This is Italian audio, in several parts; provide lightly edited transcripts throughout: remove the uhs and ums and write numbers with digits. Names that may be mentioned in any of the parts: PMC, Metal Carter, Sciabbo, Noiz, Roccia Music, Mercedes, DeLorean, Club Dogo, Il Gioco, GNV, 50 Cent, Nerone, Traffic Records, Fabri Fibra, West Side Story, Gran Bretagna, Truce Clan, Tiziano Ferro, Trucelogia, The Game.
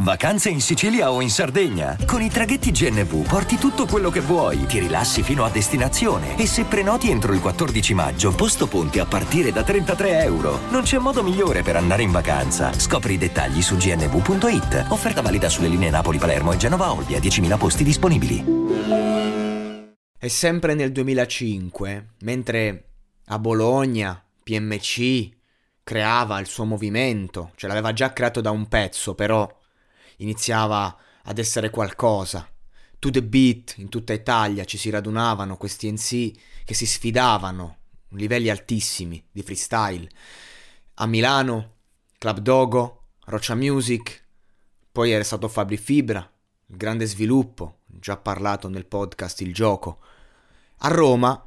Vacanze in Sicilia o in Sardegna? Con i traghetti GNV porti tutto quello che vuoi, ti rilassi fino a destinazione e se prenoti entro il 14 maggio, posto ponti a partire da €33. Non c'è modo migliore per andare in vacanza. Scopri i dettagli su gnv.it. Offerta valida sulle linee Napoli-Palermo e Genova-Olbia, 10.000 posti disponibili. E sempre nel 2005, mentre a Bologna PMC creava il suo movimento, ce l'aveva già creato da un pezzo, però iniziava ad essere qualcosa. To the beat, in tutta Italia ci si radunavano questi NC che si sfidavano, livelli altissimi di freestyle. A Milano, Club Dogo, Roccia Music, poi era stato Fabri Fibra, il grande sviluppo, già parlato nel podcast Il Gioco. A Roma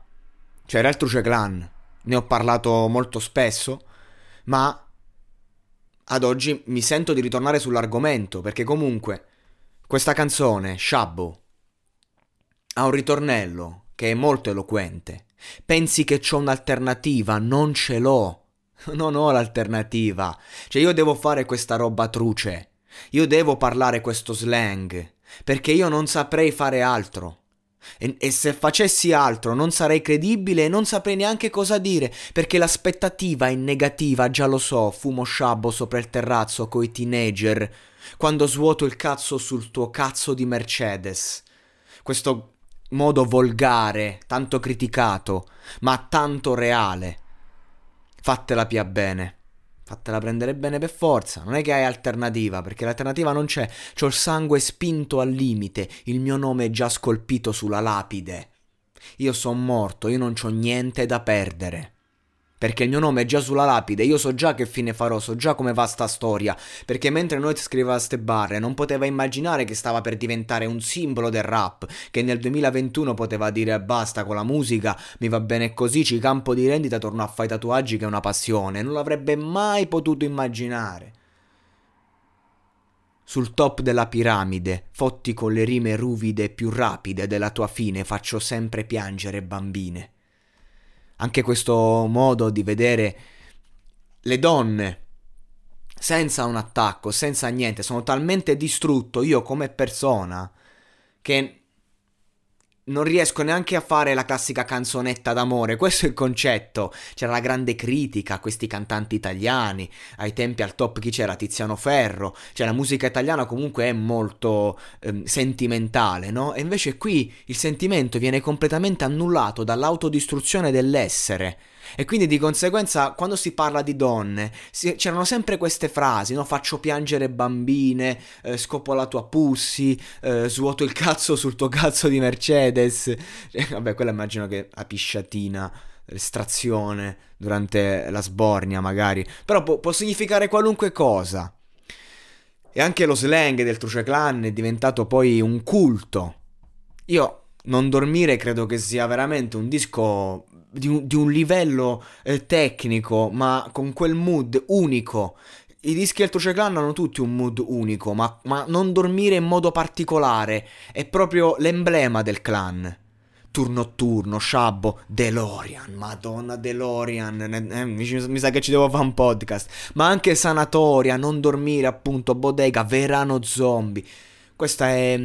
c'era il Truce Clan, ne ho parlato molto spesso, ma ad oggi mi sento di ritornare sull'argomento, perché comunque questa canzone, Sciabbo, ha un ritornello che è molto eloquente. Pensi che c'ho un'alternativa? Non ce l'ho. Non ho l'alternativa. Cioè io devo fare questa roba truce. Io devo parlare questo slang, perché io non saprei fare altro. E se facessi altro non sarei credibile e non saprei neanche cosa dire, perché l'aspettativa è negativa, già lo so. Fumo sciabbo sopra il terrazzo coi teenager quando svuoto il cazzo sul tuo cazzo di Mercedes. Questo modo volgare, tanto criticato ma tanto reale. Fatela pia bene, fatela prendere bene per forza, non è che hai alternativa, perché l'alternativa non c'è. C'ho il sangue spinto al limite, il mio nome è già scolpito sulla lapide. Io son morto, io non c'ho niente da perdere, perché il mio nome è già sulla lapide, io so già che fine farò, so già come va sta storia, perché mentre Noiz scriveva ste barre non poteva immaginare che stava per diventare un simbolo del rap, che nel 2021 poteva dire basta con la musica, mi va bene così, ci campo di rendita, torno a fare i tatuaggi che è una passione, non l'avrebbe mai potuto immaginare. Sul top della piramide, fotti con le rime ruvide più rapide della tua fine, faccio sempre piangere bambine. Anche questo modo di vedere le donne, senza un attacco, senza niente, sono talmente distrutto io come persona che non riesco neanche a fare la classica canzonetta d'amore. Questo è il concetto. C'era la grande critica a questi cantanti italiani, ai tempi al top chi c'era? Tiziano Ferro. Cioè la musica italiana comunque è molto sentimentale, no? E invece qui il sentimento viene completamente annullato dall'autodistruzione dell'essere. E quindi di conseguenza quando si parla di donne c'erano sempre queste frasi, no? Faccio piangere bambine, scopo la tua pussy, svuoto il cazzo sul tuo cazzo di Mercedes. Vabbè, quella immagino che a pisciatina, l'estrazione durante la sbornia magari, però può significare qualunque cosa. E anche lo slang del Truce Clan è diventato poi un culto. Io non dormire credo che sia veramente un disco di un livello tecnico, ma con quel mood unico. I dischi del Truce Clan hanno tutti un mood unico, ma non dormire in modo particolare è proprio l'emblema del clan. Tour notturno, Sciabbo, DeLorean, madonna DeLorean, mi sa che ci devo fare un podcast. Ma anche Sanatoria, Non dormire appunto, Bodega, Verano Zombie. Questa è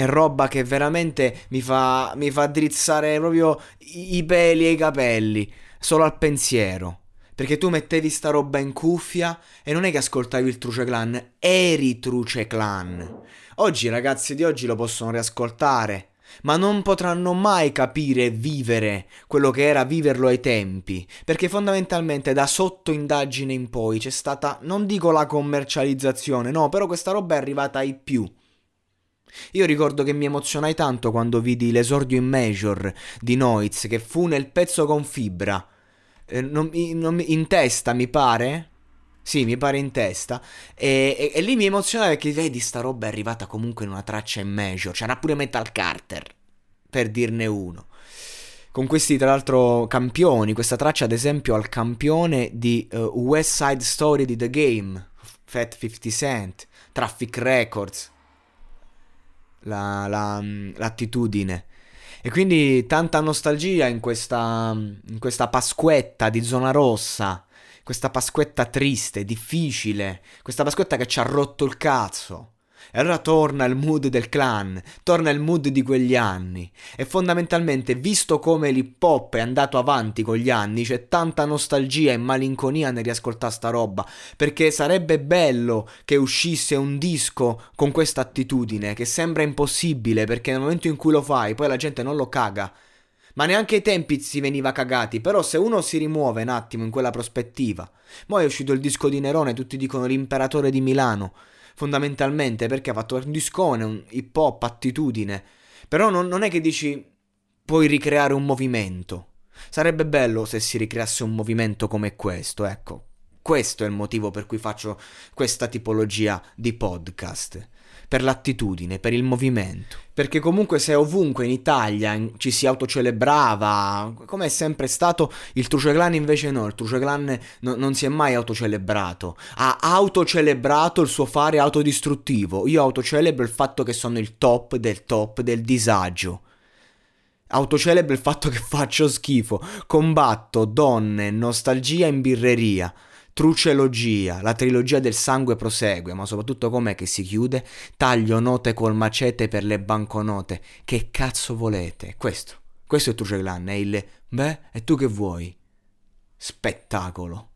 roba che veramente mi fa drizzare proprio i peli e i capelli, solo al pensiero. Perché tu mettevi sta roba in cuffia e non è che ascoltavi il Truce Clan, eri Truce Clan. Oggi i ragazzi di oggi lo possono riascoltare, ma non potranno mai capire e vivere quello che era viverlo ai tempi, perché fondamentalmente da sotto indagine in poi c'è stata, non dico la commercializzazione, no, però questa roba è arrivata ai più. Io ricordo che mi emozionai tanto quando vidi l'esordio in major di Noiz, che fu nel pezzo con Fibra, in testa mi pare, Sì, mi pare in testa. E lì mi emoziona perché vedi, sta roba è arrivata comunque in una traccia in major. C'era pure Metal Carter, per dirne uno. Con questi, tra l'altro, campioni. Questa traccia, ad esempio, al campione di West Side Story di The Game, Fat 50 Cent, Traffic Records, l'attitudine. E quindi tanta nostalgia in questa pasquetta di zona rossa, questa pasquetta triste, difficile, questa pasquetta che ci ha rotto il cazzo. E allora torna il mood del clan, torna il mood di quegli anni. E fondamentalmente, visto come l'hip hop è andato avanti con gli anni, c'è tanta nostalgia e malinconia nel riascoltare sta roba, perché sarebbe bello che uscisse un disco con questa attitudine, che sembra impossibile, perché nel momento in cui lo fai poi la gente non lo caga. Ma neanche ai tempi si veniva cagati, però se uno si rimuove un attimo in quella prospettiva. Mo' è uscito il disco di Nerone, tutti dicono l'imperatore di Milano, fondamentalmente perché ha fatto un discone, un hip hop, attitudine. Però non è che dici puoi ricreare un movimento. Sarebbe bello se si ricreasse un movimento come questo, ecco. Questo è il motivo per cui faccio questa tipologia di podcast, per l'attitudine, per il movimento. Perché comunque se ovunque in Italia ci si autocelebrava, come è sempre stato, il Truce Clan invece no, il Truce Clan non si è mai autocelebrato. Ha autocelebrato il suo fare autodistruttivo. Io autocelebro il fatto che sono il top del disagio. Autocelebro il fatto che faccio schifo. Combatto donne, nostalgia in birreria. Trucelogia, la trilogia del sangue prosegue, ma soprattutto com'è che si chiude? Taglio note col macete per le banconote. Che cazzo volete? Questo è Truce Clan, è il beh, e tu che vuoi? Spettacolo.